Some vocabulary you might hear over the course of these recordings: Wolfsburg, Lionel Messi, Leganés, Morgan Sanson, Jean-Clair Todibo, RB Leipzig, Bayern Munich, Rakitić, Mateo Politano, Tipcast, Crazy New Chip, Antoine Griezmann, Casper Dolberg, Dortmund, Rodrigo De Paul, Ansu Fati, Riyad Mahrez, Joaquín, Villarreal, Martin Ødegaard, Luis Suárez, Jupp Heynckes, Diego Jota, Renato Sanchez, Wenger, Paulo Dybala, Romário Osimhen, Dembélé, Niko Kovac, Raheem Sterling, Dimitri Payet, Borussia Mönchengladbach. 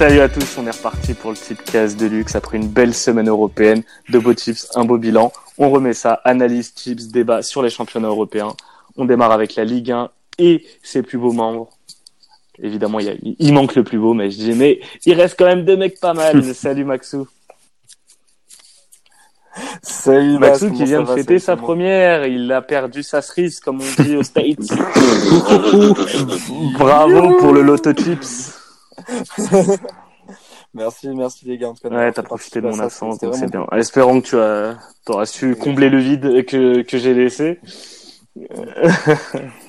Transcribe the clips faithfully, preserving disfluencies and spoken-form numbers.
Salut à tous, on est reparti pour le petite case de luxe après une belle semaine européenne, de beaux chips, un beau bilan. On remet ça, analyse, chips, débat sur les championnats européens. On démarre avec la Ligue un et ses plus beaux membres. Évidemment, il, il manque le plus beau, mais je dis, mais il reste quand même deux mecs pas mal. Salut Maxou. Salut Maxou Mas, qui vient de fêter sa première. Il a perdu sa cerise, comme on dit aux States. Bravo pour le Lotto Chips. merci, merci les gars. En tout cas, ouais, t'as profité de mon absence, donc c'est bien. Cool. Espérons que tu as, t'auras su combler le vide que, que j'ai laissé.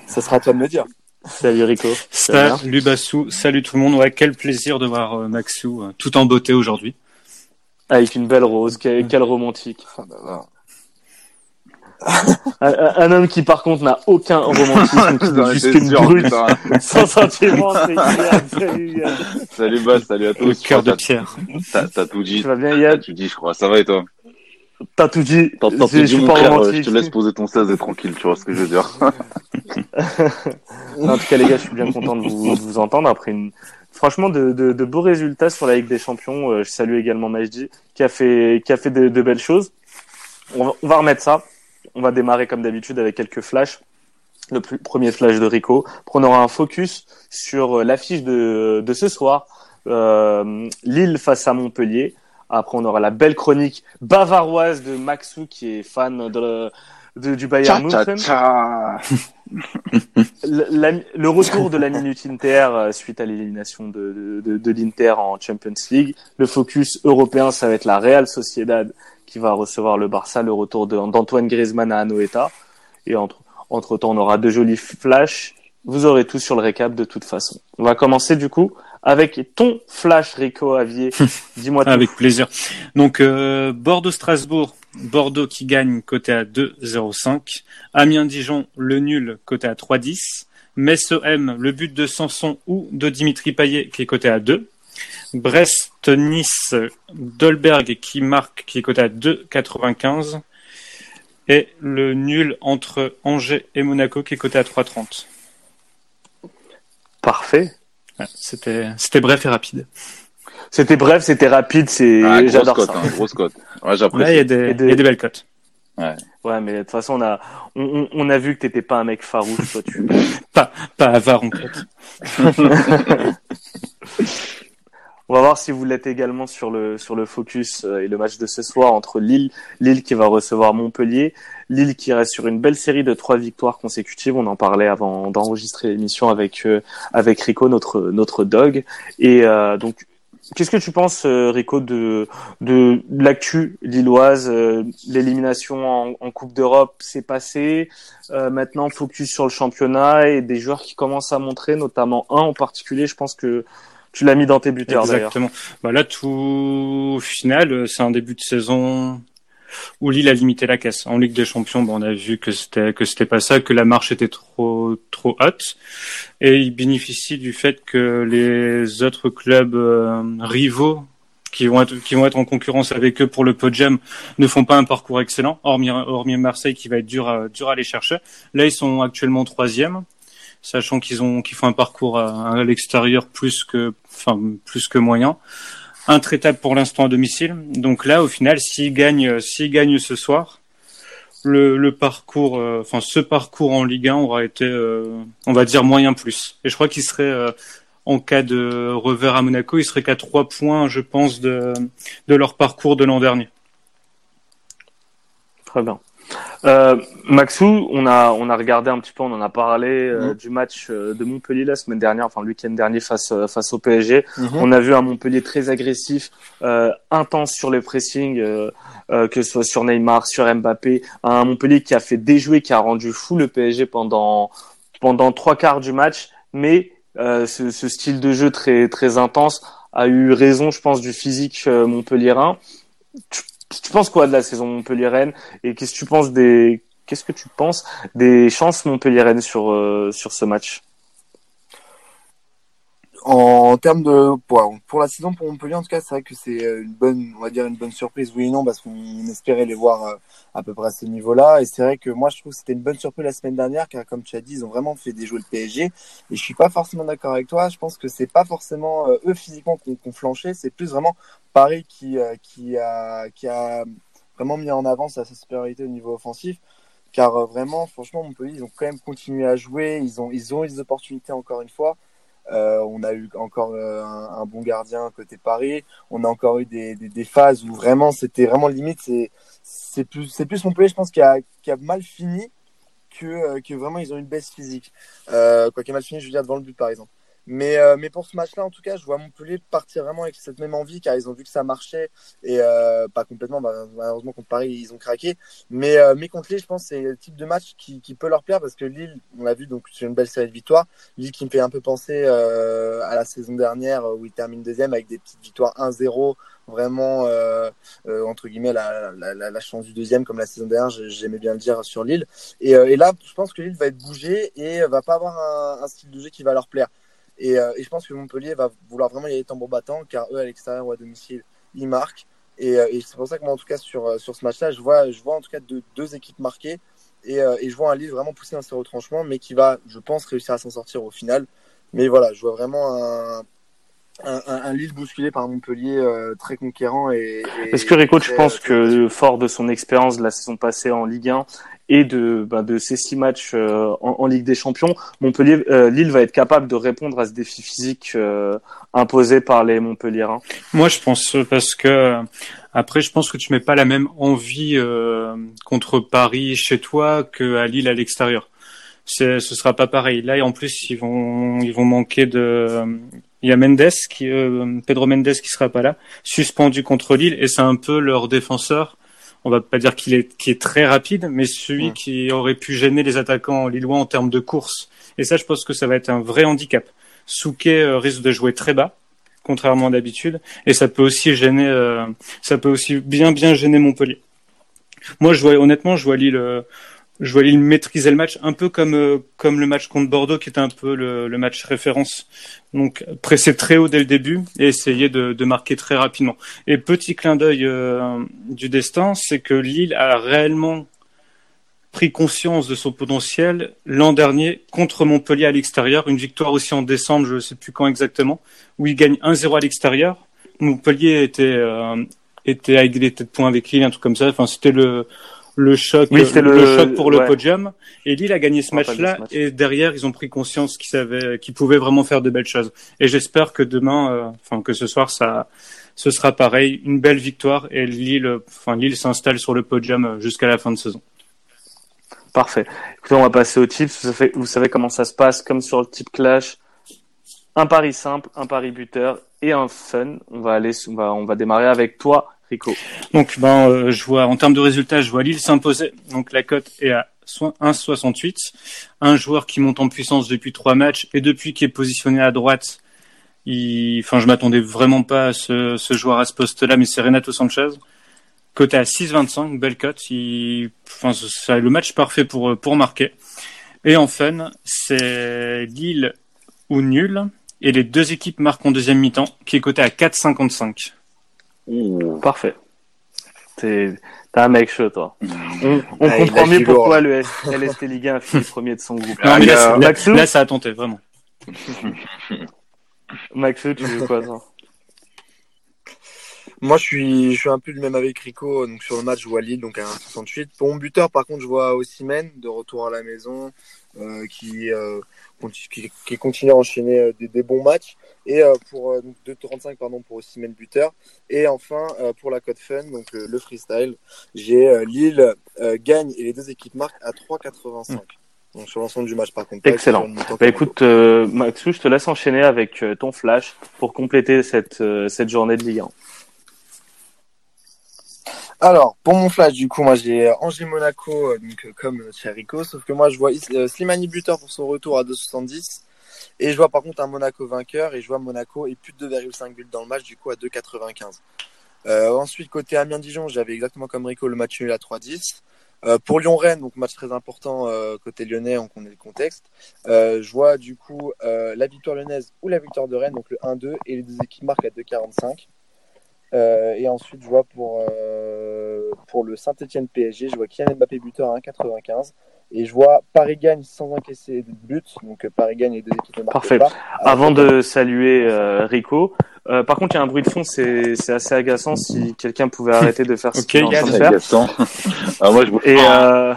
Ça sera à toi de me dire. Salut Rico. Salut Bassou. Salut tout le monde. Ouais, quel plaisir de voir euh, Maxou euh, tout en beauté aujourd'hui. Avec une belle rose. Quel, quel romantique. Ah, bah, bah. un, un homme qui par contre n'a aucun romantisme, qui n'est juste une sûr, brute, putain. Sans sentiment. C'est Yann. Salut Yann. Salut Bass. Salut à tous. Le cœur de pierre. T'as, t'as tout dit. Tu vas bien Yann? T'as tout dit, je crois. Ça va et toi? T'as tout dit. T'as, t'as je, je suis pas frère, romantique. Je te laisse poser ton seize et tranquille, tu vois ce que je veux dire. Non, en tout cas, les gars, je suis bien content de vous, de vous entendre après une, franchement, de, de, de beaux résultats sur la Ligue des Champions. Je salue également Majdi qui a fait, qui a fait de, de belles choses. On va, on va remettre ça. On va démarrer comme d'habitude avec quelques flashs. Le plus, premier flash de Rico. On aura un focus sur l'affiche de, de ce soir. Euh, Lille face à Montpellier. Après, on aura la belle chronique bavaroise de Maxou, qui est fan de, le, de du Bayern Munich. le, la, le retour de la minute Inter suite à l'élimination de, de, de l'Inter en Champions League. Le focus européen, ça va être la Real Sociedad qui va recevoir le Barça. Le retour de, d'Antoine Griezmann à Anoeta. Et entre, entre temps, on aura de jolis flashs. Vous aurez tout sur le récap de toute façon. On va commencer du coup avec ton flash, Rico Avier. Dis-moi tout. Avec plaisir. Donc, euh, Bordeaux-Strasbourg. Bordeaux qui gagne côté à deux virgule zéro cinq. Amiens-Dijon, le nul, côté à trois dix. Metz-O M, le but de Sanson ou de Dimitri Payet qui est côté à deux. Brest-Nice, Dolberg qui marque, qui est côté à deux virgule quatre-vingt-quinze. Et le nul entre Angers et Monaco qui est côté à trois trente. Parfait. C'était, c'était bref et rapide. C'était bref, c'était rapide, c'est, ah, j'adore cote, ça. Hein, grosse cote. Ouais, j'apprécie. Ouais, il y a des, des... des belles cotes. Ouais. Ouais, mais de toute façon, on a, on, on a vu que t'étais pas un mec farouche, toi, tu. pas, pas avare en cote. On va voir si vous l'êtes également sur le, sur le focus et le match de ce soir entre Lille, Lille qui va recevoir Montpellier. Lille qui reste sur une belle série de trois victoires consécutives. On en parlait avant d'enregistrer l'émission avec, euh, avec Rico, notre, notre dog. Et, euh, donc, qu'est-ce que tu penses, Rico, de, de, de l'actu lilloise? euh, L'élimination en, en Coupe d'Europe s'est passée. Euh, maintenant, focus sur le championnat et des joueurs qui commencent à montrer, notamment un en particulier. Je pense que tu l'as mis dans tes buteurs. Exactement. D'ailleurs. Bah là, tout, au final, c'est un début de saison où Lille a limité la caisse. En Ligue des Champions, bah, on a vu que c'était, que c'était pas ça, que la marche était trop, trop haute. Et ils bénéficient du fait que les autres clubs euh, rivaux qui vont être, qui vont être en concurrence avec eux pour le podium ne font pas un parcours excellent. Hormis, hormis Marseille qui va être dur à, dur à aller chercher. Là, ils sont actuellement troisième. Sachant qu'ils ont, qu'ils font un parcours à, à l'extérieur plus que, enfin, plus que moyen. Intraitable pour l'instant à domicile. Donc là, au final, s'ils gagnent, s'ils gagnent ce soir, le, le parcours, euh, enfin, ce parcours en Ligue un aura été, euh, on va dire moyen plus. Et je crois qu'ils seraient, euh, en cas de revers à Monaco, ils seraient qu'à trois points, je pense, de, de leur parcours de l'an dernier. Très bien. Euh, Maxou, on a on a regardé un petit peu, on en a parlé euh, mmh. du match euh, de Montpellier la semaine dernière, enfin le week-end dernier face euh, face au P S G. Mmh. On a vu un Montpellier très agressif, euh, intense sur les pressings, euh, euh, que ce soit sur Neymar, sur Mbappé. Un Montpellier qui a fait déjouer, qui a rendu fou le P S G pendant pendant trois quarts du match, mais euh, ce, ce style de jeu très très intense a eu raison, je pense, du physique euh, montpelliérain. Tu, Tu penses quoi de la saison Montpellier-Rennes et qu'est-ce que tu penses des qu'est-ce que tu penses des chances Montpellier-Rennes sur euh, sur ce match? En termes de pour, pour la saison pour Montpellier, en tout cas, c'est vrai que c'est une bonne, on va dire une bonne surprise, oui et non, parce qu'on espérait les voir à peu près à ce niveau-là. Et c'est vrai que moi, je trouve que c'était une bonne surprise la semaine dernière, car comme tu as dit, ils ont vraiment fait déjouer le P S G. Et je suis pas forcément d'accord avec toi. Je pense que c'est pas forcément eux physiquement qu'on qu'on flanchait, c'est plus vraiment Paris qui qui a qui a vraiment mis en avant sa supériorité au niveau offensif. Car vraiment, franchement, Montpellier, ils ont quand même continué à jouer. Ils ont ils ont eu des opportunités encore une fois. Euh, on a eu encore euh, un, un bon gardien côté Paris. On a encore eu des, des, des phases où vraiment c'était vraiment limite. C'est c'est plus c'est plus Montpellier, je pense, qui a qui a mal fini que euh, que vraiment ils ont une baisse physique. Euh, quoi qui a mal fini, je veux dire devant le but par exemple. Mais euh, mais pour ce match-là, en tout cas, je vois Montpellier partir vraiment avec cette même envie, car ils ont vu que ça marchait et euh, pas complètement. Bah, malheureusement contre Paris, ils ont craqué. Mais euh, mais contre Lille, je pense que c'est le type de match qui qui peut leur plaire, parce que Lille, on l'a vu, donc c'est une belle série de victoires. Lille qui me fait un peu penser euh, à la saison dernière où ils terminent deuxième avec des petites victoires un zéro, vraiment euh, euh, entre guillemets la, la la la chance du deuxième, comme la saison dernière, j'aimais bien le dire sur Lille. Et euh, et là, je pense que Lille va être bougé et va pas avoir un, un style de jeu qui va leur plaire. Et, euh, et je pense que Montpellier va vouloir vraiment y aller tambour battant, car eux, à l'extérieur ou à domicile, ils marquent. Et, euh, et c'est pour ça que moi, en tout cas, sur, sur ce match-là, je vois, je vois en tout cas deux, deux équipes marquées. Et, euh, et je vois un Lille vraiment poussé dans ses retranchements, mais qui va, je pense, réussir à s'en sortir au final. Mais voilà, je vois vraiment un, un, un, un Lille bousculé par Montpellier, euh, très conquérant. Et, et est-ce que Rico, tu penses que, fort de son expérience de la saison passée en Ligue un, et de, bah, de ces six matchs euh, en, en Ligue des Champions, Montpellier, euh, Lille va être capable de répondre à ce défi physique euh, imposé par les Montpelliérains? Moi, je pense, parce que après, je pense que tu mets pas la même envie euh, contre Paris chez toi qu'à Lille à l'extérieur. C'est, ce sera pas pareil. Là, en plus, ils vont, ils vont manquer de. Il y a Mendes qui, euh, Pedro Mendes qui sera pas là, suspendu contre Lille, et c'est un peu leur défenseur. On va pas dire qu'il est, qu'il est très rapide, mais celui ouais. qui aurait pu gêner les attaquants lillois en termes de course. Et ça, je pense que ça va être un vrai handicap. Souquet euh, risque de jouer très bas, contrairement à d'habitude, et ça peut aussi gêner, euh, ça peut aussi bien, bien gêner Montpellier. Moi, je vois, honnêtement, je vois Lille, euh, je vois Lille maîtriser le match, un peu comme, euh, comme le match contre Bordeaux, qui était un peu le, le match référence. Donc, presser très haut dès le début et essayer de, de marquer très rapidement. Et petit clin d'œil euh, du destin, c'est que Lille a réellement pris conscience de son potentiel l'an dernier contre Montpellier à l'extérieur. Une victoire aussi en décembre, je ne sais plus quand exactement, où ils gagnent un zéro à l'extérieur. Montpellier était, euh, était à égalité de points avec Lille, un truc comme ça. Enfin, c'était le... Le choc, oui, le, le, le choc pour le ouais. podium. Et Lille a gagné ce match-là. Match. Et derrière, ils ont pris conscience qu'ils savaient, qu'ils pouvaient vraiment faire de belles choses. Et j'espère que demain, enfin euh, que ce soir, ça, ce sera pareil, une belle victoire. Et Lille, enfin Lille s'installe sur le podium jusqu'à la fin de saison. Parfait. Écoutez, on va passer aux tips. Vous savez, vous savez comment ça se passe, comme sur le tip clash. Un pari simple, un pari buteur et un fun. On va aller, on va, on va démarrer avec toi. Donc, ben, euh, je vois, en termes de résultats, je vois Lille s'imposer. Donc, la cote est à un virgule soixante-huit. Un joueur qui monte en puissance depuis trois matchs et depuis qu'il est positionné à droite, il, enfin, je m'attendais vraiment pas à ce, ce joueur à ce poste-là, mais c'est Renato Sanchez. Cote à six virgule vingt-cinq, belle cote. Il, enfin, c'est le match parfait pour, pour marquer. Et en fun, c'est Lille ou nul. Et les deux équipes marquent en deuxième mi-temps, qui est coté à quatre virgule cinquante-cinq. Ouh. Parfait. T'es, t'es un mec chaud, toi. On, on ah, comprend mieux pourquoi hein. le S, L S T Ligue un a fini premier de son groupe. Ah, mais là, euh, Maxou, là, ça a tenté, vraiment. Maxou, tu veux quoi, toi? Moi, je suis, je suis un peu le même avec Rico. Donc, sur le match, je vois Lille, donc à un virgule soixante-huit. Pour mon buteur, par contre, je vois Osimhen, de retour à la maison, euh, qui, euh, qui, qui continue à enchaîner des, des bons matchs. Et euh, pour euh, donc deux virgule trente-cinq pardon pour Osimhen buteur, et enfin euh, pour la cote fun, donc euh, le freestyle, j'ai euh, Lille euh, gagne et les deux équipes marquent à trois virgule quatre-vingt-cinq. Mmh. Donc sur l'ensemble du match par contre. Excellent. Bah écoute euh, Maxou, je te laisse enchaîner avec euh, ton flash pour compléter cette euh, cette journée de Ligue un. Alors, pour mon flash, du coup, moi, j'ai Angers-Monaco, donc euh, comme chez Rico, sauf que moi, je vois euh, Slimani buteur pour son retour à deux virgule soixante-dix. Et je vois par contre un Monaco vainqueur, et je vois Monaco et plus de deux virgule cinq buts dans le match, du coup à deux virgule quatre-vingt-quinze. Euh, ensuite, côté Amiens-Dijon, j'avais exactement comme Rico le match nul à trois virgule dix. Euh, pour Lyon-Rennes, donc match très important euh, côté lyonnais, on connaît le contexte. Euh, je vois du coup euh, la victoire lyonnaise ou la victoire de Rennes, donc le un deux, et les deux équipes marquent à deux quarante-cinq. Euh, et ensuite, je vois pour, euh, pour le Saint-Etienne-P S G, je vois Kylian Mbappé buteur à un quatre-vingt-quinze. Et je vois Paris gagne sans encaisser de but. Donc Paris gagne et deux équipes ne marquent pas. Parfait. Avant de saluer euh, Rico, euh, par contre il y a un bruit de fond, c'est c'est assez agaçant. Si quelqu'un pouvait arrêter de faire ce qu'il est en train de faire. Agaçant. Alors moi je vous. Et euh,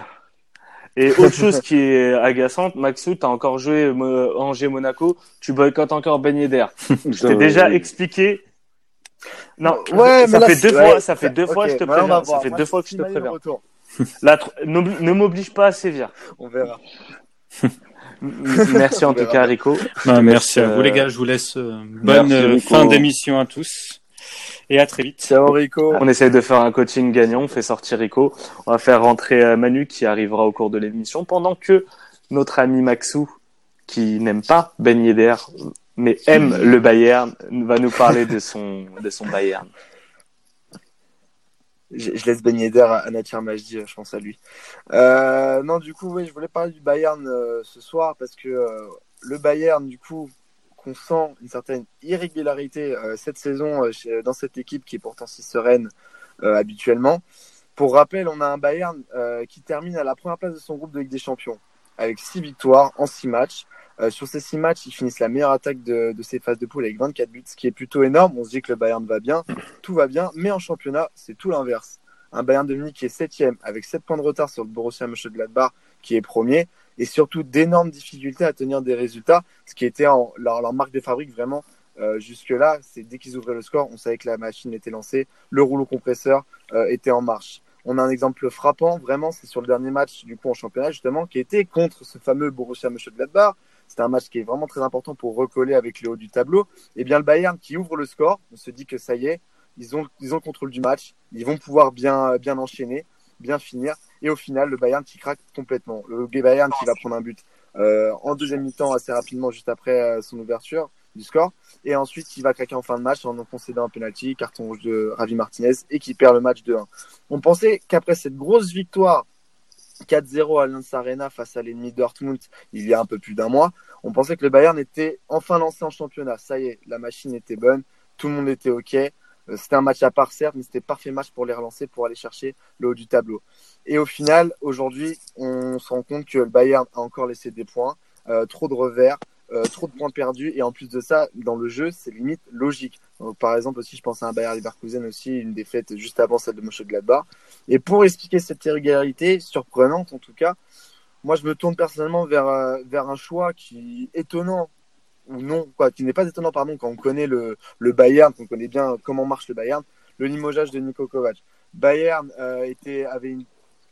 et autre chose qui est agaçante, Maxou, t'as encore joué Mo- Angers Monaco, tu boycottes encore Ben Yedder. Je t'ai déjà expliqué. Non, ouais, ça mais fait là, deux ouais, fois, ça fait deux okay, fois, je te préviens. Ça voir. fait moi, deux fois que je te préviens. La tr- ne m'oblige pas à sévir. On verra. Merci en tout cas, Rico. Non, merci euh... à vous, les gars. Je vous laisse. Euh, bonne merci, fin d'émission à tous. Et à très vite. Ciao, Rico. On essaye de faire un coaching gagnant. On fait sortir Rico. On va faire rentrer Manu qui arrivera au cours de l'émission pendant que notre ami Maxou, qui n'aime pas Ben Yedder, mais aime le Bayern, va nous parler de son, de son Bayern. Je, je laisse Ben Yedder à Nathir Majdi, je pense à lui. Euh, non, du coup, oui, je voulais parler du Bayern euh, ce soir parce que euh, le Bayern, du coup, qu'on sent une certaine irrégularité euh, cette saison euh, chez, dans cette équipe qui est pourtant si sereine euh, habituellement. Pour rappel, on a un Bayern euh, qui termine à la première place de son groupe de Ligue des Champions avec six victoires en six matchs. Euh, sur ces six matchs, ils finissent la meilleure attaque de, de ces phases de poule avec vingt-quatre buts, ce qui est plutôt énorme. On se dit que le Bayern va bien, tout va bien, mais en championnat, c'est tout l'inverse. Un Bayern de Munich qui est septième, avec sept points de retard sur le Borussia Mönchengladbach, qui est premier, et surtout d'énormes difficultés à tenir des résultats, ce qui était en, leur, leur marque de fabrique vraiment euh, jusque-là. C'est dès qu'ils ouvraient le score, on savait que la machine était lancée, le rouleau compresseur euh, était en marche. On a un exemple frappant, vraiment, c'est sur le dernier match du coup en championnat, justement, qui était contre ce fameux Borussia Mönchengladbach. C'est un match qui est vraiment très important pour recoller avec le haut du tableau. Et bien, le Bayern qui ouvre le score, on se dit que ça y est, ils ont, ils ont le contrôle du match, ils vont pouvoir bien, bien enchaîner, bien finir. Et au final, le Bayern qui craque complètement. Le Bayern qui va prendre un but euh, en deuxième mi-temps assez rapidement, juste après euh, son ouverture du score. Et ensuite, il va craquer en fin de match en en concédant un penalty, carton rouge de Ravi Martínez, et qui perd le match deux un. On pensait qu'après cette grosse victoire quatre zéro à Allianz Arena face à l'ennemi Dortmund il y a un peu plus d'un mois, on pensait que le Bayern était enfin lancé en championnat. Ça y est, la machine était bonne, tout le monde était OK. C'était un match à part, certes, mais c'était parfait match pour les relancer, pour aller chercher le haut du tableau. Et au final, aujourd'hui, on se rend compte que le Bayern a encore laissé des points, euh, trop de revers, Euh, trop de points perdus, et en plus de ça, dans le jeu, c'est limite logique. Donc, par exemple, aussi, je pense à un Bayer Leverkusen aussi, une défaite juste avant celle de Mönchengladbach. Et pour expliquer cette irrégularité, surprenante en tout cas, moi je me tourne personnellement vers, euh, vers un choix qui est étonnant, ou non, quoi, qui n'est pas étonnant, pardon, quand on connaît le, le Bayern, qu'on connaît bien comment marche le Bayern, le limogeage de Niko Kovac. Bayern euh, était, avait une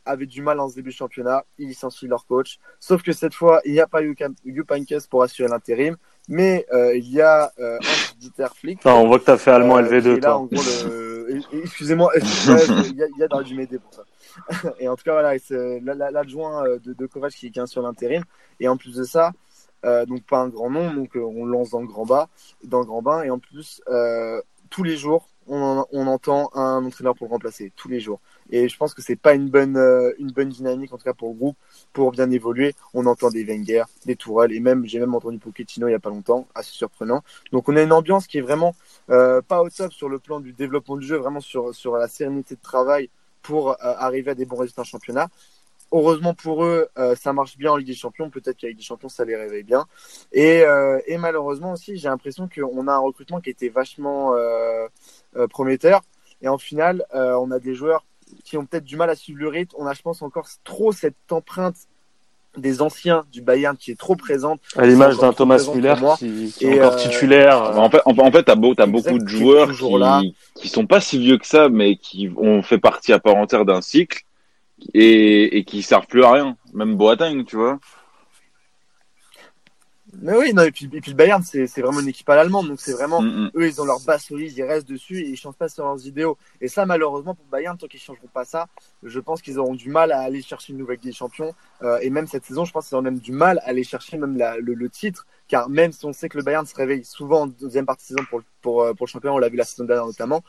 avaient du mal en ce début de championnat, ils licencient leur coach. Sauf que cette fois, il n'y a pas eu Jupp Heynckes pour assurer l'intérim, mais euh, il y a euh, Hans-Dieter Flick. Non, on voit que tu as fait allemand euh, L V deux. Là, en gros, le... Excusez-moi, il y a, y a dû m'aider pour ça. Et en tout cas, voilà, c'est l'adjoint de, de Kovac qui est sur l'intérim. Et en plus de ça, euh, donc pas un grand nom, donc on lance dans le grand bas, dans le grand bain. Et en plus, euh, tous les jours, on, on entend un entraîneur pour le remplacer, tous les jours. Et je pense que c'est pas une bonne, euh, une bonne dynamique, en tout cas pour le groupe, pour bien évoluer. On entend des Wenger, des Tourelle, et même, j'ai même entendu Pochettino il y a pas longtemps, assez surprenant. Donc on a une ambiance qui est vraiment euh, pas au top sur le plan du développement du jeu, vraiment sur, sur la sérénité de travail pour euh, arriver à des bons résultats en championnat. Heureusement pour eux, euh, ça marche bien en Ligue des Champions. Peut-être qu'avec des Champions, ça les réveille bien. Et, euh, et malheureusement aussi, j'ai l'impression qu'on a un recrutement qui était vachement euh, euh, prometteur. Et en finale, euh, on a des joueurs qui ont peut-être du mal à suivre le rythme. On a, je pense, encore trop cette empreinte des anciens du Bayern qui est trop présente. À l'image d'un Thomas Müller qui, qui est encore euh... titulaire. En fait, en fait, t'as, beau, t'as beaucoup de joueurs qui, qui sont pas si vieux que ça, mais qui ont fait partie à part entière d'un cycle et, et qui servent plus à rien. Même Boateng, tu vois. Mais oui, non, et puis, et puis le Bayern, c'est, c'est vraiment une équipe à l'allemande, donc c'est vraiment, mm-hmm. eux, ils ont leur base solide, ils restent dessus et ils changent pas sur leurs idéaux. Et ça, malheureusement, pour le Bayern, tant qu'ils changeront pas ça, je pense qu'ils auront du mal à aller chercher une nouvelle Ligue des Champions, euh, et même cette saison, je pense qu'ils auront même du mal à aller chercher même la, le, le titre, car même si on sait que le Bayern se réveille souvent en deuxième partie de saison pour, pour, pour le championnat, on l'a vu la saison dernière notamment,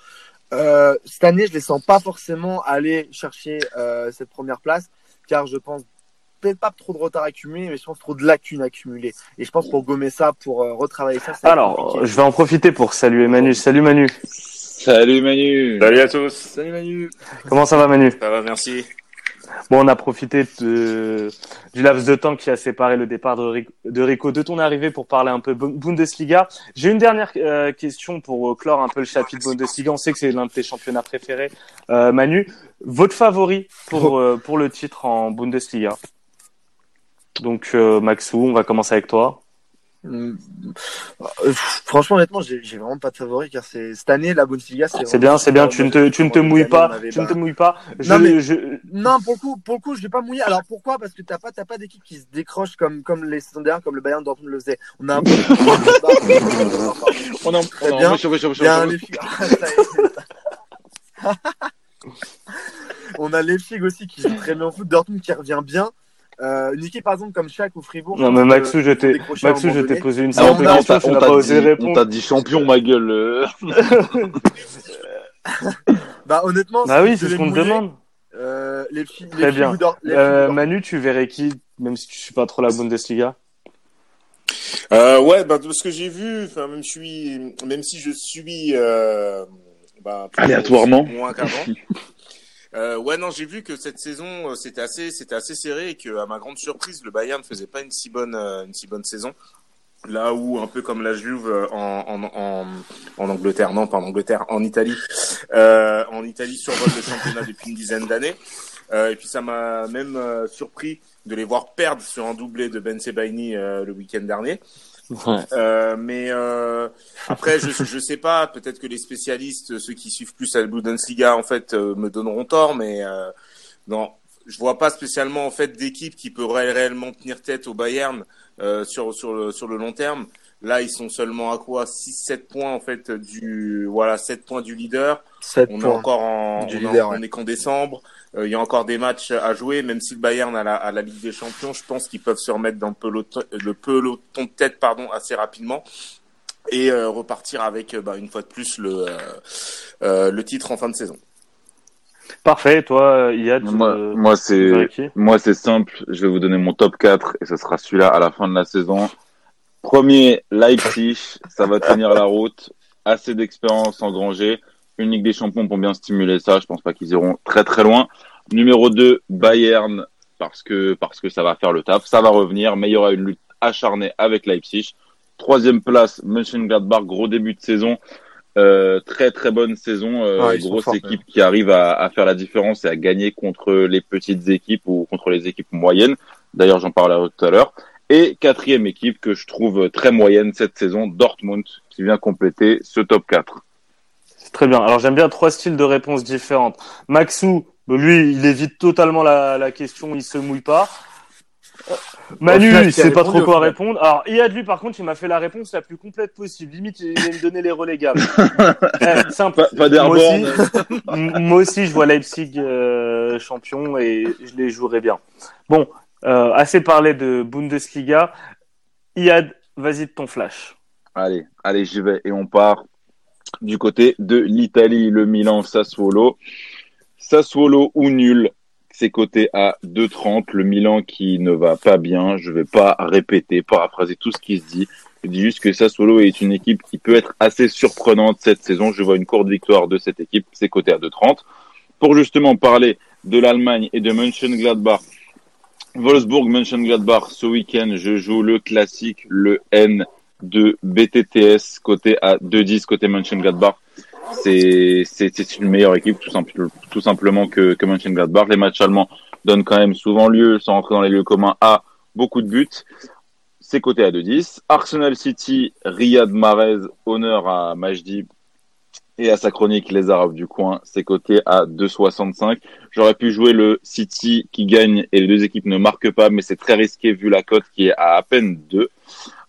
Euh, cette année, je les sens pas forcément aller chercher euh, cette première place, car je pense peut-être pas trop de retard accumulé, mais je pense trop de lacunes accumulées. Et je pense pour gommer ça, pour euh, retravailler ça. ça Alors, compliqué. Je vais en profiter pour saluer Manu. Salut Manu. Salut Manu. Salut à tous. Salut Manu. Comment ça va Manu ? Ça va, merci. Bon, on a profité de, du laps de temps qui a séparé le départ de Rico, de Rico de ton arrivée pour parler un peu Bundesliga. J'ai une dernière euh, question pour clore un peu le chapitre Bundesliga. On sait que c'est l'un de tes championnats préférés, euh, Manu. Votre favori pour euh, pour le titre en Bundesliga? Donc euh, Maxou, on va commencer avec toi. Mmh. Franchement, honnêtement, j'ai, j'ai vraiment pas de favori car c'est cette année la Bundesliga. C'est, c'est bien, c'est bien. Tu ne te, tu ne te mouilles pas. Tu ne te mouilles pas. Je, non, mais, je... non, pour le coup, pour le coup, je vais pas mouiller. Alors pourquoi ? Parce que t'as pas, t'as pas d'équipe qui se décroche comme, comme les saisons dernières, comme le Bayern Dortmund le faisait. On a un peu. On a très bien. Bien les filles. On a les filles aussi qui sont très bien au foot. Dortmund qui revient bien. Euh, une équipe par exemple comme Schalke ou Fribourg. Non mais Maxou, je t'ai, Maxou, je t'ai posé une simple question, tu n'as pas osé répondre. On t'a dit champion, ma gueule. Bah honnêtement, bah oui, c'est ce qu'on te demande. Euh, les filles, les Très filles bien. D'or, les euh, filles Manu, tu verrais qui, même si tu suis pas trop la Bundesliga? Euh, ouais, bah de ce que j'ai vu, enfin même si, même si je suis, euh, bah aléatoirement moins qu'avant. Euh, ouais, non, j'ai vu que cette saison, euh, c'était assez, c'était assez serré et que, à ma grande surprise, le Bayern ne faisait pas une si bonne, euh, une si bonne saison. Là où, un peu comme la Juve euh, en, en, en, en Angleterre, non, pas en Angleterre, en Italie, euh, en Italie survole le championnat depuis une dizaine d'années. Euh, et puis ça m'a même euh, surpris de les voir perdre sur un doublé de Ben Sebaini euh, le week-end dernier. Ouais. Euh, mais euh, après je je sais pas, peut-être que les spécialistes, ceux qui suivent plus la Bundesliga en fait euh, me donneront tort, mais euh, non, je vois pas spécialement en fait d'équipe qui peut ré- réellement tenir tête au Bayern euh, sur sur le sur le long terme. Là, ils sont seulement à quoi, six sept points en fait du voilà, sept points du leader. On est encore en on, leader, en on est qu'en décembre, il euh, y a encore des matchs à jouer, même si le Bayern a la à la Ligue des Champions, je pense qu'ils peuvent se remettre dans le peloton le peloton de tête pardon assez rapidement et euh, repartir avec bah une fois de plus le euh, euh, le titre en fin de saison. Parfait, toi Iyad. Moi, euh, moi c'est moi c'est simple, je vais vous donner mon top quatre et ce sera celui-là à la fin de la saison. Premier, Leipzig, ça va tenir la route. Assez d'expérience engrangée. Une Ligue des Champions pour bien stimuler ça. Je pense pas qu'ils iront très très loin. Numéro deux, Bayern, parce que parce que ça va faire le taf, ça va revenir, mais il y aura une lutte acharnée avec Leipzig. Troisième place, Mönchengladbach, gros début de saison, euh, très très bonne saison, euh, ah, grosse forts, équipe ouais. qui arrive à, à faire la différence et à gagner contre les petites équipes ou contre les équipes moyennes. D'ailleurs, j'en parlerai tout à l'heure. Et quatrième équipe que je trouve très moyenne cette saison, Dortmund, qui vient compléter ce top quatre. C'est très bien. Alors, j'aime bien trois styles de réponses différentes. Maxou, lui, il évite totalement la, la question, il se mouille pas. Manu, final, il sait pas trop quoi répondre. Alors, Iyad, lui, par contre, il m'a fait la réponse la plus complète possible. Limite, il vient me donner les relégables. eh, simple. Pas, pas d'herbe. Moi aussi, je vois Leipzig euh, champion et je les jouerai bien. Bon. Euh, assez parlé de Bundesliga. Iyad, vas-y de ton flash. Allez, allez, j'y vais et on part du côté de l'Italie, le Milan Sassuolo. Sassuolo ou nul, c'est coté à deux trente. Le Milan qui ne va pas bien, je vais pas répéter, paraphraser tout ce qui se dit. Je dis juste que Sassuolo est une équipe qui peut être assez surprenante cette saison. Je vois une courte victoire de cette équipe, c'est coté à deux trente. Pour justement parler de l'Allemagne et de Mönchengladbach, Wolfsburg, Mönchengladbach, ce week-end, je joue le classique, le N de B T T S, côté à deux dix, côté Mönchengladbach. C'est, c'est, c'est une meilleure équipe, tout, simple, tout simplement que, que Mönchengladbach. Les matchs allemands donnent quand même souvent lieu, sans rentrer dans les lieux communs, à beaucoup de buts. C'est côté à deux dix. Arsenal City, Riyad Mahrez, honneur à Majdi et à sa chronique Les Arabes du coin, c'est coté à deux soixante-cinq. J'aurais pu jouer le City qui gagne et les deux équipes ne marquent pas, mais c'est très risqué vu la cote qui est à à peine deux.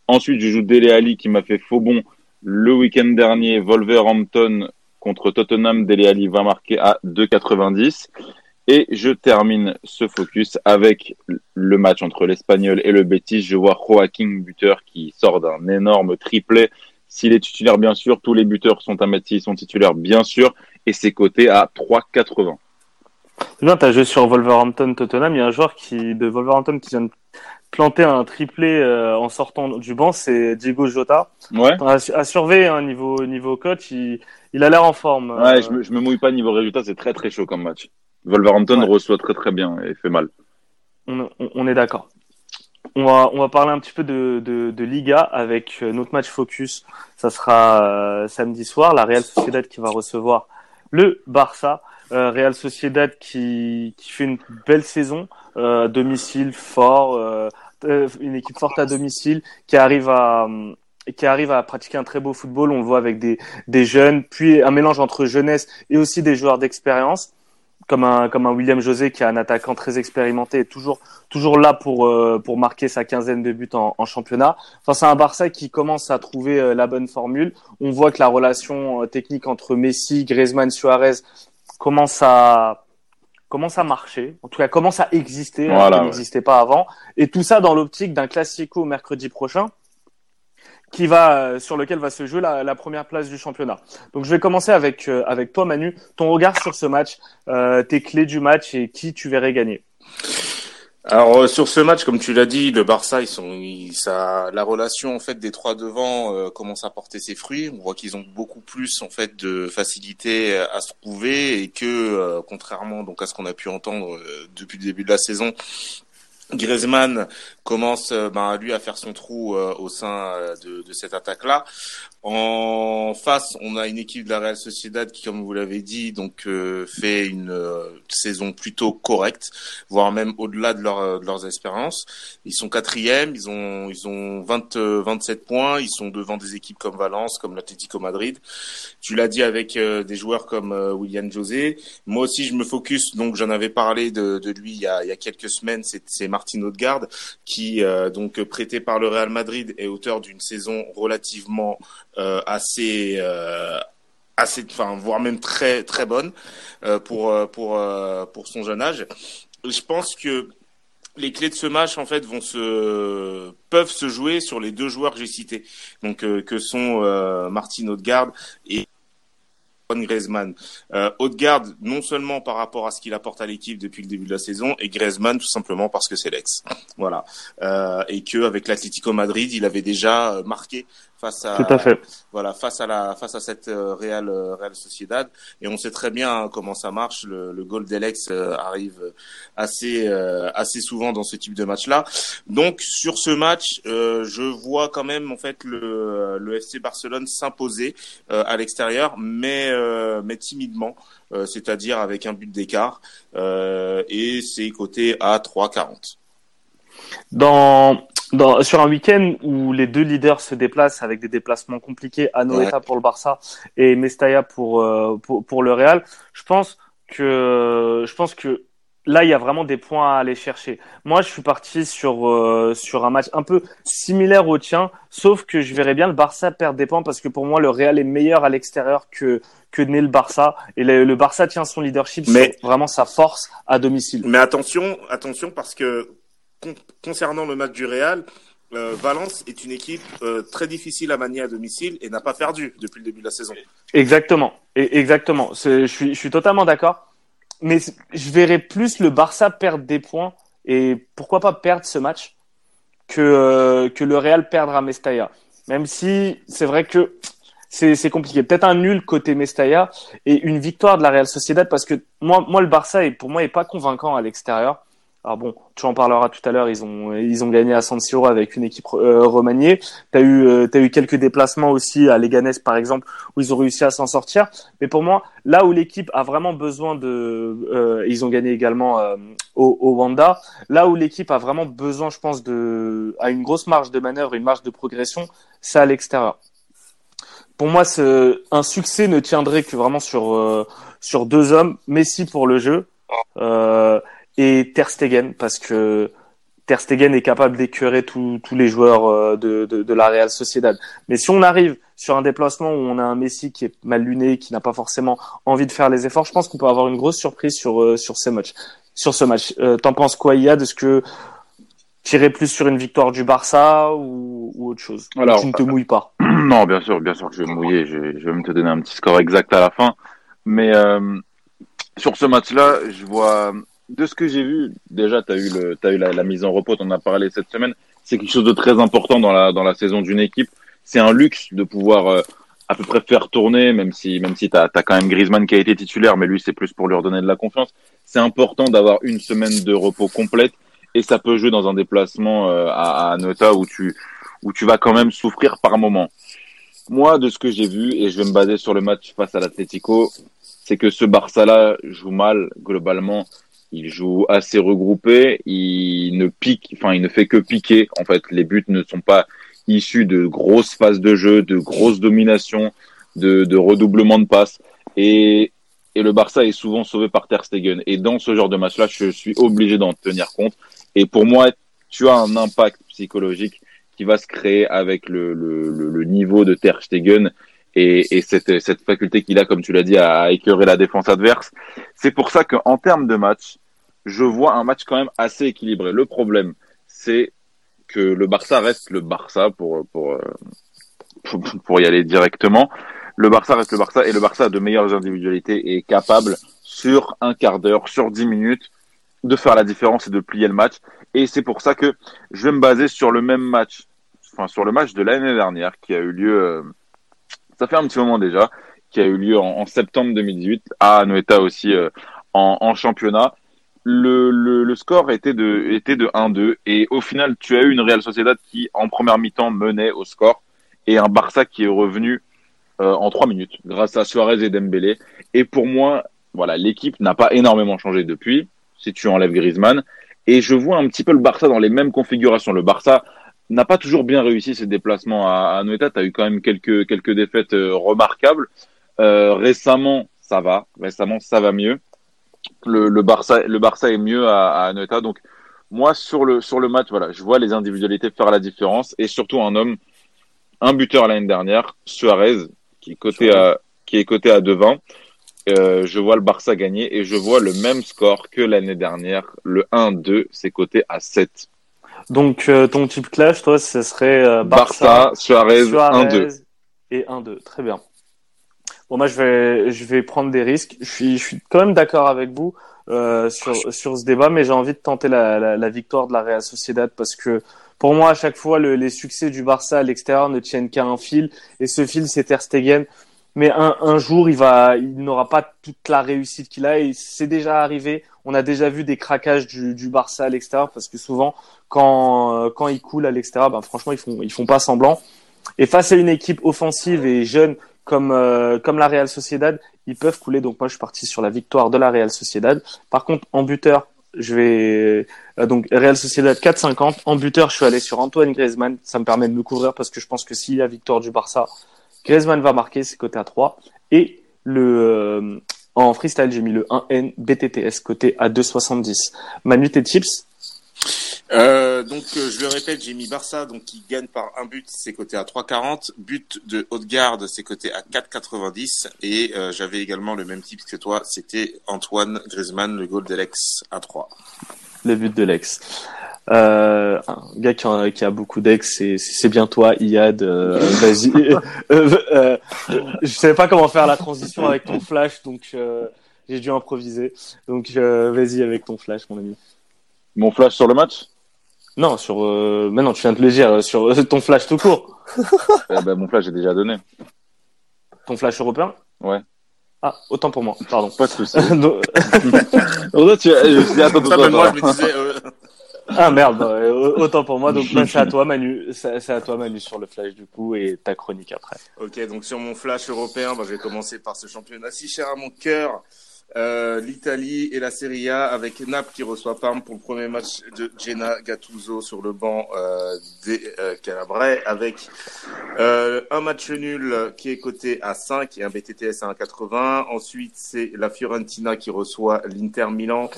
Ensuite, je joue Dele Alli qui m'a fait faux bon le week-end dernier. Wolverhampton contre Tottenham, Dele Alli va marquer à deux quatre-vingt-dix. Et je termine ce focus avec le match entre l'Espagnol et le Betis. Je vois Joaquín buteur qui sort d'un énorme triplé. S'il est titulaire, bien sûr, tous les buteurs sont à Matisse, sont titulaires, bien sûr. et c'est coté à trois quatre-vingts. C'est bien, t'as joué sur Wolverhampton-Tottenham, il y a un joueur qui, de Wolverhampton qui vient de planter un triplé euh, en sortant du banc, c'est Diego Jota. Ouais. À, à surveiller, hein, niveau, niveau coach, il, il a l'air en forme. Ouais, euh... je, me, je me mouille pas niveau résultat, c'est très très chaud comme match. Wolverhampton ouais. reçoit très très bien et fait mal. On, on, on est d'accord. On va, on va parler un petit peu de, de, de Liga avec notre match focus. Ça sera euh, samedi soir, la Real Sociedad qui va recevoir le Barça. Euh, Real Sociedad qui, qui fait une belle saison, euh, à domicile fort, euh, une équipe forte à domicile qui arrive à, qui arrive à pratiquer un très beau football. On le voit avec des, des jeunes, puis un mélange entre jeunesse et aussi des joueurs d'expérience. Comme un, comme un William José qui est un attaquant très expérimenté et toujours, toujours là pour, euh, pour marquer sa quinzaine de buts en, en championnat. Enfin, c'est un Barça qui commence à trouver euh, la bonne formule. On voit que la relation euh, technique entre Messi, Griezmann, Suarez commence à, commence à marcher. En tout cas, commence à exister. Voilà, ouais. N'existait pas avant. Et tout ça dans l'optique d'un Classico mercredi prochain qui va, sur lequel va se jouer la, la première place du championnat. Donc je vais commencer avec euh, avec toi Manu, ton regard sur ce match, euh, tes clés du match et qui tu verrais gagner. Alors euh, sur ce match, comme tu l'as dit, le Barça, ils sont, ils, ça, la relation en fait des trois devant euh, commence à porter ses fruits. On voit qu'ils ont beaucoup plus en fait de facilité à se trouver et que euh, contrairement donc à ce qu'on a pu entendre euh, depuis le début de la saison. Griezmann commence ben, lui à faire son trou euh, au sein euh, de, de cette attaque-là. En face, on a une équipe de la Real Sociedad qui, comme vous l'avez dit, donc euh, fait une euh, saison plutôt correcte, voire même au-delà de, leur, de leurs espérances. Ils sont quatrième, ils ont ils ont vingt, vingt-sept points, ils sont devant des équipes comme Valence, comme l'Atlético Madrid. Tu l'as dit avec euh, des joueurs comme euh, William José. Moi aussi, je me focus. Donc, j'en avais parlé de, de lui il y a, il y a quelques semaines. C'est, c'est Martin Ødegaard qui euh, donc prêté par le Real Madrid est auteur d'une saison relativement euh, assez euh, assez enfin voire même très très bonne euh, pour pour euh, pour son jeune âge. Je pense que les clés de ce match en fait vont se peuvent se jouer sur les deux joueurs que j'ai cités. Donc euh, que sont euh, Martin Ødegaard et Griezmann. Euh, Ødegaard, non seulement par rapport à ce qu'il apporte à l'équipe depuis le début de la saison, et Griezmann tout simplement parce que c'est l'ex. Voilà. Euh, et que avec l'Atlético Madrid, il avait déjà marqué face à, tout à fait. Voilà, face à la, face à cette euh, Real, euh, Real Sociedad. Et on sait très bien hein, comment ça marche. Le, le goal d'Elex euh, arrive assez, euh, assez souvent dans ce type de match-là. Donc, sur ce match, euh, je vois quand même, en fait, le, le F C Barcelone s'imposer euh, à l'extérieur, mais, euh, mais timidement, euh, c'est-à-dire avec un but d'écart. Euh, et c'est coté à trois quarante. Dans, dans, sur un week-end où les deux leaders se déplacent avec des déplacements compliqués, Anoeta ouais. pour le Barça et Mestalla pour, euh, pour, pour le Real, je pense que, je pense que là, il y a vraiment des points à aller chercher. Moi, je suis parti sur, euh, sur un match un peu similaire au tien, sauf que je verrais bien le Barça perdre des points parce que pour moi, le Real est meilleur à l'extérieur que, que n'est le Barça. Et le, le Barça tient son leadership, mais, sur vraiment sa force à domicile. Mais attention, attention parce que, concernant le match du Real, euh, Valence est une équipe euh, très difficile à manier à domicile et n'a pas perdu depuis le début de la saison. Exactement, et, exactement. C'est, je, suis, je suis totalement d'accord. Mais je verrais plus le Barça perdre des points et pourquoi pas perdre ce match que, euh, que le Real perdre à Mestalla. Même si c'est vrai que c'est, c'est compliqué. Peut-être un nul côté Mestalla et une victoire de la Real Sociedad parce que moi, moi le Barça est, pour moi n'est pas convaincant à l'extérieur. Alors bon, tu en parleras tout à l'heure, ils ont ils ont gagné à San Siro avec une équipe euh, remaniée. T'as eu euh, t'as eu quelques déplacements aussi à Leganés par exemple où ils ont réussi à s'en sortir. Mais pour moi, là où l'équipe a vraiment besoin de, euh, ils ont gagné également euh, au, au Wanda. Là où l'équipe a vraiment besoin, je pense, de à une grosse marge de manœuvre, une marge de progression, c'est à l'extérieur. Pour moi, ce, un succès ne tiendrait que vraiment sur euh, sur deux hommes, Messi pour le jeu. Euh, Et Ter Stegen, parce que Ter Stegen est capable d'écœurer tous les joueurs de, de, de la Real Sociedad. Mais si on arrive sur un déplacement où on a un Messi qui est mal luné, qui n'a pas forcément envie de faire les efforts, je pense qu'on peut avoir une grosse surprise sur, sur ces matchs, sur ce match. Euh, t'en penses quoi, Yad? Est-ce que tirer plus sur une victoire du Barça ou, ou autre chose? Alors, tu ne te mouilles pas? Non, bien sûr, bien sûr que je vais me mouiller. Je, je vais me te donner un petit score exact à la fin. Mais euh, sur ce match-là, je vois, de ce que j'ai vu, déjà, tu as eu, le, t'as eu la, la mise en repos, tu en as parlé cette semaine. C'est quelque chose de très important dans la, dans la saison d'une équipe. C'est un luxe de pouvoir euh, à peu près faire tourner, même si, même si tu as quand même Griezmann qui a été titulaire, mais lui, c'est plus pour lui redonner de la confiance. C'est important d'avoir une semaine de repos complète et ça peut jouer dans un déplacement euh, à, à Nota où tu, où tu vas quand même souffrir par moment. Moi, de ce que j'ai vu, et je vais me baser sur le match face à l'Atlético, c'est que ce Barça-là joue mal, globalement. Il joue assez regroupé, il ne pique, enfin, il ne fait que piquer. En fait, les buts ne sont pas issus de grosses phases de jeu, de grosses dominations, de, de redoublements de passes. Et, et le Barça est souvent sauvé par Ter Stegen. Et dans ce genre de match-là, je suis obligé d'en tenir compte. Et pour moi, tu as un impact psychologique qui va se créer avec le, le, le, le niveau de Ter Stegen et, et cette, cette faculté qu'il a, comme tu l'as dit, à, à écœurer la défense adverse. C'est pour ça qu'en termes de match, je vois un match quand même assez équilibré. Le problème, c'est que le Barça reste le Barça pour, pour, pour, pour y aller directement. Le Barça reste le Barça et le Barça a de meilleures individualités et est capable, sur un quart d'heure, sur dix minutes, de faire la différence et de plier le match. Et c'est pour ça que je vais me baser sur le même match, enfin sur le match de l'année dernière qui a eu lieu, euh, ça fait un petit moment déjà, qui a eu lieu en, en septembre deux mille dix-huit à Anoeta aussi euh, en, en championnat. Le, le, le score était de, était de un deux et au final tu as eu une Real Sociedad qui en première mi-temps menait au score et un Barça qui est revenu euh, en trois minutes grâce à Suarez et Dembélé. Et pour moi, voilà, l'équipe n'a pas énormément changé depuis, si tu enlèves Griezmann. Et je vois un petit peu le Barça dans les mêmes configurations. Le Barça n'a pas toujours bien réussi ses déplacements à Anoeta. Tu as eu quand même quelques, quelques défaites euh, remarquables. Euh, récemment, ça va. Récemment, ça va mieux. Le, le, Barça, le Barça est mieux à, à Anoeta. Donc, moi, sur le, sur le match, voilà, je vois les individualités faire la différence. Et surtout, un homme, un buteur l'année dernière, Suarez, qui est coté à, qui est coté à deux vingt. Euh, je vois le Barça gagner et je vois le même score que l'année dernière, le un deux, c'est coté à sept. Donc euh, ton type clash, toi, ce serait euh, Barça, Barça, Suarez, Suarez un deux. Et un deux, très bien. Bon, moi, je vais, je vais prendre des risques. Je suis, je suis quand même d'accord avec vous euh, sur, sur ce débat, mais j'ai envie de tenter la, la, la victoire de la Real Sociedad parce que pour moi, à chaque fois, le, les succès du Barça à l'extérieur ne tiennent qu'à un fil et ce fil, c'est Ter Stegen. Mais un, un jour, il va, il n'aura pas toute la réussite qu'il a et c'est déjà arrivé. On a déjà vu des craquages du, du Barça à l'extérieur parce que souvent, quand, quand ils coulent à l'extérieur, ben, franchement, ils font, ils font pas semblant. Et face à une équipe offensive et jeune comme, euh, comme la Real Sociedad, ils peuvent couler. Donc, moi, je suis parti sur la victoire de la Real Sociedad. Par contre, en buteur, je vais, euh, donc, Real Sociedad quatre cinquante. En buteur, je suis allé sur Antoine Griezmann. Ça me permet de me couvrir parce que je pense que s'il y a victoire du Barça, Griezmann va marquer, c'est coté à trois. Et le euh, en freestyle, j'ai mis le un N B T T S, coté à deux soixante-dix. Manu, tes tips euh, Donc, euh, je le répète, j'ai mis Barça, donc qui gagne par un but, c'est coté à trois quarante. But de Ødegaard, c'est coté à quatre quatre-vingt-dix. Et euh, j'avais également le même tips que toi, c'était Antoine Griezmann, le goal de l'ex à trois. Le but de l'ex. Euh, un gars qui a, qui a beaucoup d'ex, c'est, c'est bien toi, Iyad. Euh, vas-y. euh, euh, je savais pas comment faire la transition avec ton flash, donc euh, j'ai dû improviser. Donc euh, vas-y avec ton flash, mon ami. Mon flash sur le match ? Non, sur. Euh, mais non, tu viens de le dire sur euh, ton flash tout court. euh, bah, mon flash j'ai déjà donné. Ton flash européen ? Ouais. Ah, autant pour moi. Pardon. Pas de souci. Toi, tu. Je dis, attends, toi, moi, je me disais. Euh... Ah merde, autant pour moi, donc c'est à toi Manu, c'est à toi Manu sur le flash du coup et ta chronique après. Ok, donc sur mon flash européen, bah, je vais commencer par ce championnat si cher à mon cœur, euh, l'Italie et la Serie A avec Naples qui reçoit Parme pour le premier match de Gennà Gattuso sur le banc euh, des euh, Calabrais avec euh, un match nul qui est coté à cinq et un B T T S à un quatre-vingts. Ensuite c'est la Fiorentina qui reçoit l'Inter Milan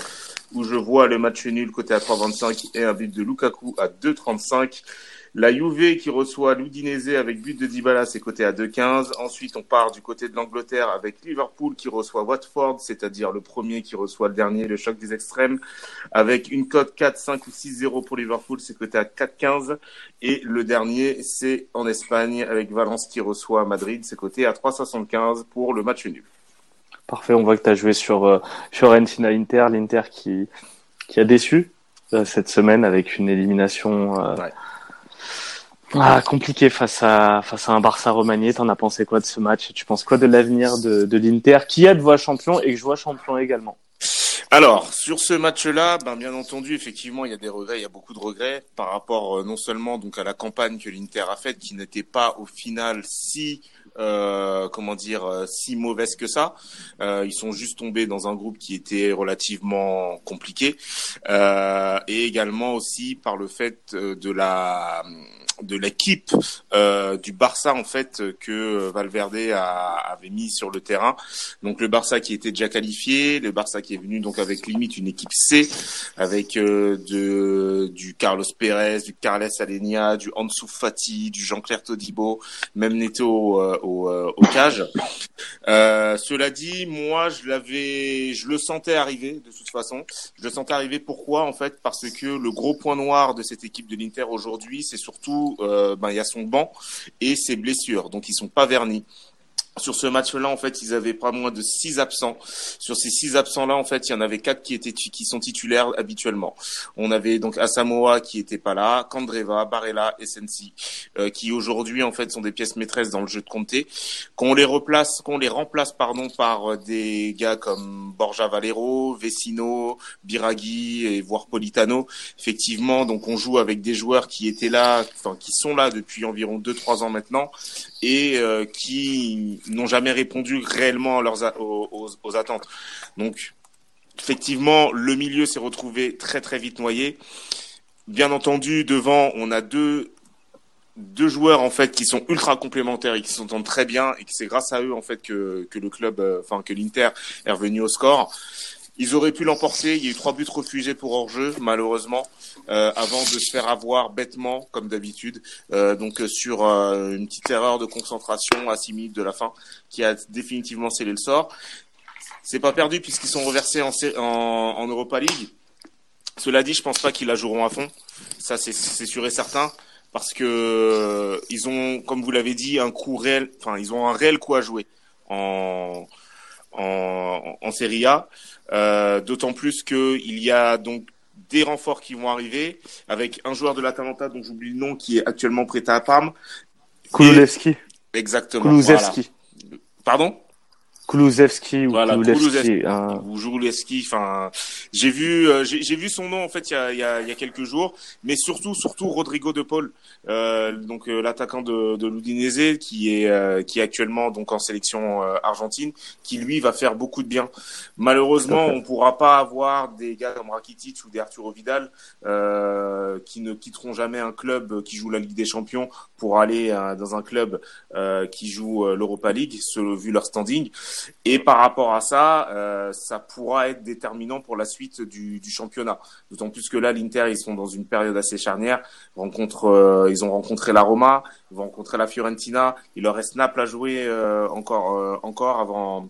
où je vois le match nul coté à trois vingt-cinq et un but de Lukaku à deux trente-cinq. La Juve qui reçoit l'Udinese avec but de Dybala, c'est coté à deux quinze. Ensuite, on part du côté de l'Angleterre avec Liverpool qui reçoit Watford, c'est-à-dire le premier qui reçoit le dernier, le choc des extrêmes, avec une cote quatre, cinq ou six zéro pour Liverpool, c'est coté à quatre quinze. Et le dernier, c'est en Espagne avec Valence qui reçoit Madrid, c'est coté à trois soixante-quinze pour le match nul. Parfait, on voit que tu as joué sur, euh, sur Fiorentina Inter, l'Inter qui, qui a déçu euh, cette semaine avec une élimination euh, ouais. ah, compliquée face à, face à un Barça remanié. T'en as pensé quoi de ce match? Tu penses quoi de l'avenir de, de l'Inter qui a de voix champion et que je vois champion également? Alors, sur ce match-là, ben, bien entendu, effectivement, il y a des regrets, il y a beaucoup de regrets par rapport euh, non seulement donc à la campagne que l'Inter a faite, qui n'était pas au final si... Euh, comment dire, si mauvaise que ça. Euh, ils sont juste tombés dans un groupe qui était relativement compliqué, euh, et également aussi par le fait de la de l'équipe euh, du Barça en fait que Valverde a, avait mis sur le terrain. Donc le Barça qui était déjà qualifié, le Barça qui est venu donc avec limite une équipe C avec euh, de du Carlos Pérez, du Carles Alenia, du Ansu Fati, du Jean-Claire Todibo, même Neto euh, Au, euh, au cage. Euh, cela dit, moi, je l'avais, je le sentais arriver de toute façon. Je le sentais arriver. Pourquoi en fait? Parce que le gros point noir de cette équipe de l'Inter aujourd'hui, c'est surtout, euh, ben, il y a son banc et ses blessures. Donc, ils sont pas vernis. Sur ce match-là, en fait, ils avaient pas moins de six absents. Sur ces six absents-là, en fait, il y en avait quatre qui étaient, qui sont titulaires habituellement. On avait donc Asamoah qui était pas là, Candreva, Barella et Sensi, euh, qui aujourd'hui, en fait, sont des pièces maîtresses dans le jeu de Conte. Qu'on les replace, qu'on les remplace, pardon, par des gars comme Borja Valero, Vecino, Biraghi et voire Politano. Effectivement, donc, on joue avec des joueurs qui étaient là, enfin, qui sont là depuis environ deux, trois ans maintenant et, euh, qui, n'ont jamais répondu réellement à leurs a- aux, aux, aux attentes. Donc, effectivement, le milieu s'est retrouvé très, très vite noyé. Bien entendu, devant, on a deux, deux joueurs, en fait, qui sont ultra complémentaires et qui s'entendent très bien et que c'est grâce à eux, en fait, que, que le club, enfin, euh, que l'Inter est revenu au score. Ils auraient pu l'emporter. Il y a eu trois buts refusés pour hors-jeu, malheureusement, euh, avant de se faire avoir bêtement, comme d'habitude. Euh, donc sur euh, une petite erreur de concentration à six minutes de la fin, qui a définitivement scellé le sort. C'est pas perdu puisqu'ils sont reversés en, en, en Europa League. Cela dit, je pense pas qu'ils la joueront à fond. Ça, c'est, c'est sûr et certain. Parce que euh, ils ont, comme vous l'avez dit, un coup réel. Enfin, ils ont un réel coup à jouer en en, en Serie A. Euh, d'autant plus que il y a donc des renforts qui vont arriver avec un joueur de l'Atalanta dont j'oublie le nom qui est actuellement prêté à Parme. Kulusevski. Et... Exactement. Kulusevski. Voilà. Pardon? Kulusevski ou voilà, Kulusevski. Hein. Ou Kulusevski. Enfin, j'ai vu, euh, j'ai, j'ai vu son nom en fait il y a, il y a, il y a quelques jours, mais surtout, surtout Rodrigo De Paul, euh, donc euh, l'attaquant de, de l'Udinese, qui est, euh, qui est actuellement donc en sélection euh, argentine, qui lui va faire beaucoup de bien. Malheureusement, on pourra pas avoir des gars comme Rakitic ou des Arturo Vidal euh, qui ne quitteront jamais un club qui joue la Ligue des Champions pour aller euh, dans un club euh, qui joue euh, l'Europa League, vu leur standing. Et par rapport à ça, euh, ça pourra être déterminant pour la suite du, du championnat. D'autant plus que là, l'Inter, ils sont dans une période assez charnière. Rencontre, euh, ils ont rencontré la Roma, ils vont rencontrer la Fiorentina. Il leur reste Naples à jouer euh, encore, euh, encore avant,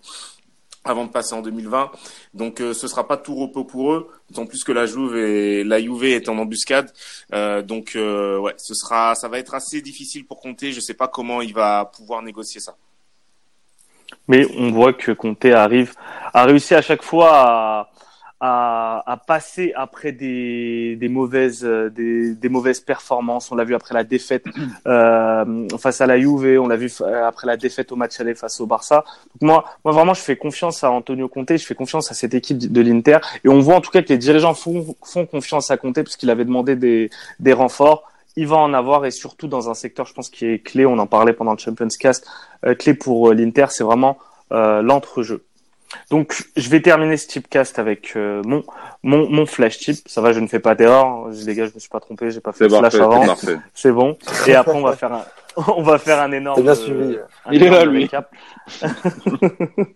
avant de passer en deux mille vingt. Donc, euh, ce sera pas tout repos pour eux. D'autant plus que la Juve et la Juve est en embuscade. Euh, donc, euh, ouais, ce sera, ça va être assez difficile pour Conte. Je sais pas comment il va pouvoir négocier ça. Mais on voit que Conte arrive a réussi à chaque fois à, à, à passer après des, des mauvaises des, des mauvaises performances. On l'a vu après la défaite euh, face à la Juve, on l'a vu après la défaite au match aller face au Barça. Donc moi, moi vraiment, je fais confiance à Antonio Conte, je fais confiance à cette équipe de l'Inter, et on voit en tout cas que les dirigeants font, font confiance à Conte parce qu'il avait demandé des, des renforts. Il va en avoir, et surtout dans un secteur, je pense, qui est clé. On en parlait pendant le Champions Cast. Euh, clé pour euh, l'Inter, c'est vraiment euh, l'entrejeu. Donc, je vais terminer ce type cast avec euh, mon mon mon flash type. Ça va, je ne fais pas d'erreur. Les gars, je me suis pas trompé. J'ai pas fait de flash avant. C'est, c'est bon. Et après, on va faire un on va faire un énorme. Bien suivi. Euh, un Il énorme est là, lui.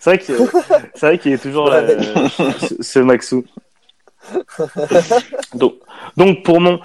c'est vrai qu'il c'est vrai qu'il est toujours là, euh, ce, ce Maxou. donc donc pour mon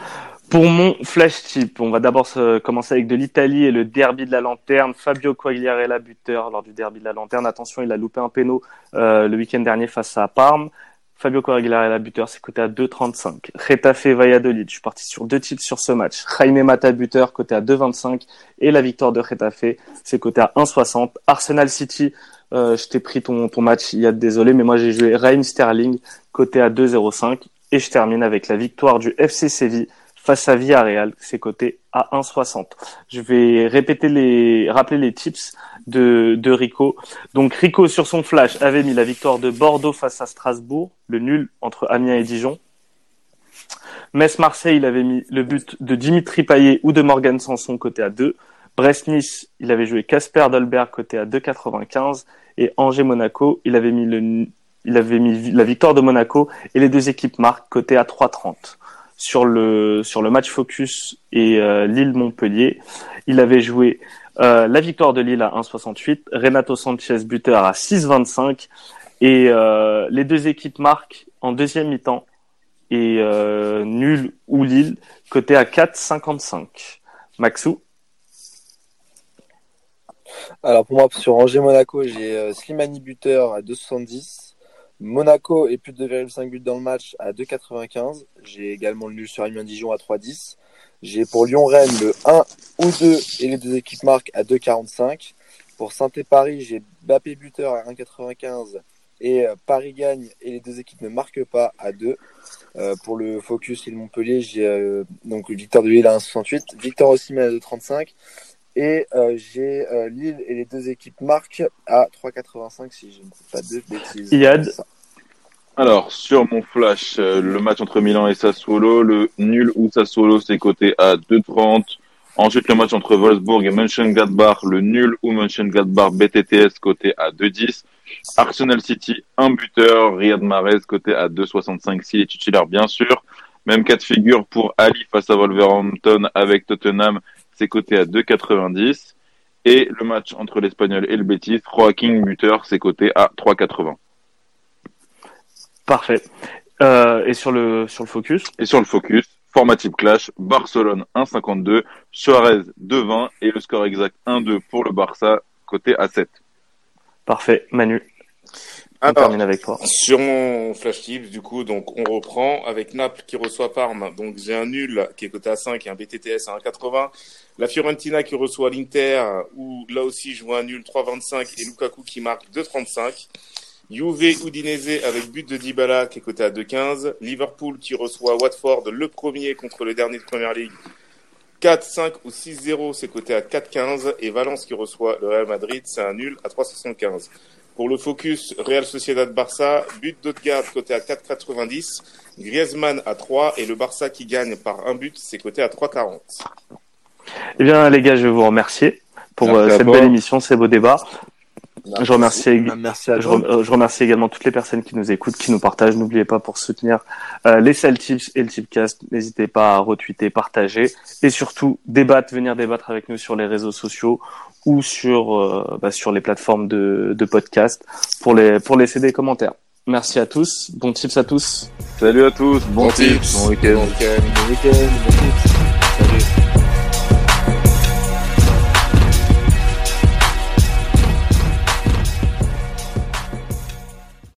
Pour mon flash tip, on va d'abord se commencer avec de l'Italie et le derby de la lanterne. Fabio Quagliarella, buteur lors du derby de la lanterne. Attention, il a loupé un péno euh, le week-end dernier face à Parme. Fabio Quagliarella, buteur, c'est coté à deux virgule trente-cinq. Getafe Valladolid, je suis parti sur deux titres sur ce match. Jaime Mata, buteur, coté à deux virgule vingt-cinq. Et la victoire de Getafe, c'est coté à un virgule soixante. Arsenal City, Euh, je t'ai pris ton, ton match, il y a désolé, mais moi j'ai joué Raheem Sterling, coté à deux virgule zéro cinq. Et je termine avec la victoire du F C Séville face à Villarreal, c'est coté à un virgule soixante. Je vais répéter les, rappeler les tips de, de Rico. Donc Rico, sur son flash, avait mis la victoire de Bordeaux face à Strasbourg, le nul entre Amiens et Dijon. Metz-Marseille, il avait mis le but de Dimitri Payet ou de Morgan Sanson, coté à deux. Brest-Nice, il avait joué Casper Dolberg, coté à deux virgule quatre-vingt-quinze. Et Angers-Monaco, il avait mis le, il avait mis la victoire de Monaco et les deux équipes marquent, coté à trois virgule trente. Sur le, sur le match focus et euh, Lille-Montpellier, il avait joué euh, la victoire de Lille à un virgule soixante-huit, Renato Sanchez buteur à six virgule vingt-cinq et euh, les deux équipes marquent en deuxième mi-temps et euh, nul ou Lille, coté à quatre virgule cinquante-cinq. Maxou? Alors pour moi, sur Angers-Monaco, j'ai euh, Slimani buteur à deux virgule soixante-dix. Monaco est plus de deux virgule cinq buts dans le match à deux virgule quatre-vingt-quinze. J'ai également le nul sur Amiens Dijon à trois virgule dix. J'ai pour Lyon-Rennes le un ou deux et les deux équipes marquent à deux virgule quarante-cinq. Pour Saint-Et-Paris, j'ai Mbappé buteur à un virgule quatre-vingt-quinze et Paris gagne et les deux équipes ne marquent pas à deux. Euh, pour le Focus et le Montpellier, j'ai euh, donc Victor de Lille à un virgule soixante-huit, Victor Osimhen à deux virgule trente-cinq et euh, j'ai euh, Lille et les deux équipes marquent à trois virgule quatre-vingt-cinq si je ne dis pas de bêtises. Yad. Alors, sur mon flash, euh, le match entre Milan et Sassuolo, le nul ou Sassuolo, c'est coté à deux virgule trente. Ensuite, le match entre Wolfsburg et Mönchengladbach, le nul ou Mönchengladbach B T T S, coté à deux virgule dix. Arsenal City, un buteur, Riyad Mahrez, coté à deux virgule soixante-cinq, s'il est titulaire, bien sûr. Même cas de figure pour Ali face à Wolverhampton avec Tottenham, c'est coté à deux virgule quatre-vingt-dix. Et le match entre l'Espagnol et le Betis, Joaquin buteur, c'est coté à trois virgule quatre-vingts. Parfait. Euh, et sur le, sur le focus? Et sur le focus, format type clash, Barcelone un virgule cinquante-deux, Suarez deux virgule vingt et le score exact un deux pour le Barça, coté à sept. Parfait. Manu, on Alors, termine avec toi. Sur mon flash tips, du coup, donc, on reprend avec Naples qui reçoit Parme. Donc, j'ai un nul qui est coté à cinq et un B T T S à un virgule quatre-vingts. La Fiorentina qui reçoit l'Inter où là aussi je vois un nul trois virgule vingt-cinq et Lukaku qui marque deux virgule trente-cinq. Juve Udinese avec but de Dybala qui est coté à deux virgule quinze. Liverpool qui reçoit Watford, le premier contre le dernier de Premier League, quatre cinq ou six zéro, c'est coté à quatre virgule quinze. Et Valence qui reçoit le Real Madrid, c'est un nul à trois virgule soixante-quinze. Pour le focus, Real Sociedad Barça, but d'Ødegaard coté à quatre virgule quatre-vingt-dix. Griezmann à trois et le Barça qui gagne par un but, c'est coté à trois virgule quarante. Eh bien les gars, je vais vous remercier pour Merci cette belle émission, ces beaux débats. Je remercie, Merci à je, rem, je remercie également toutes les personnes qui nous écoutent, qui nous partagent. N'oubliez pas, pour soutenir euh, les Sales Tips et le Tipcast, n'hésitez pas à retweeter, partager et surtout débattre, venir débattre avec nous sur les réseaux sociaux ou sur euh, bah, sur les plateformes de, de podcast pour les pour laisser des commentaires. Merci à tous, bon tips à tous. Salut à tous, bon, bon tips, tips, bon week-end, bon week-end, bon week-end, bon tips.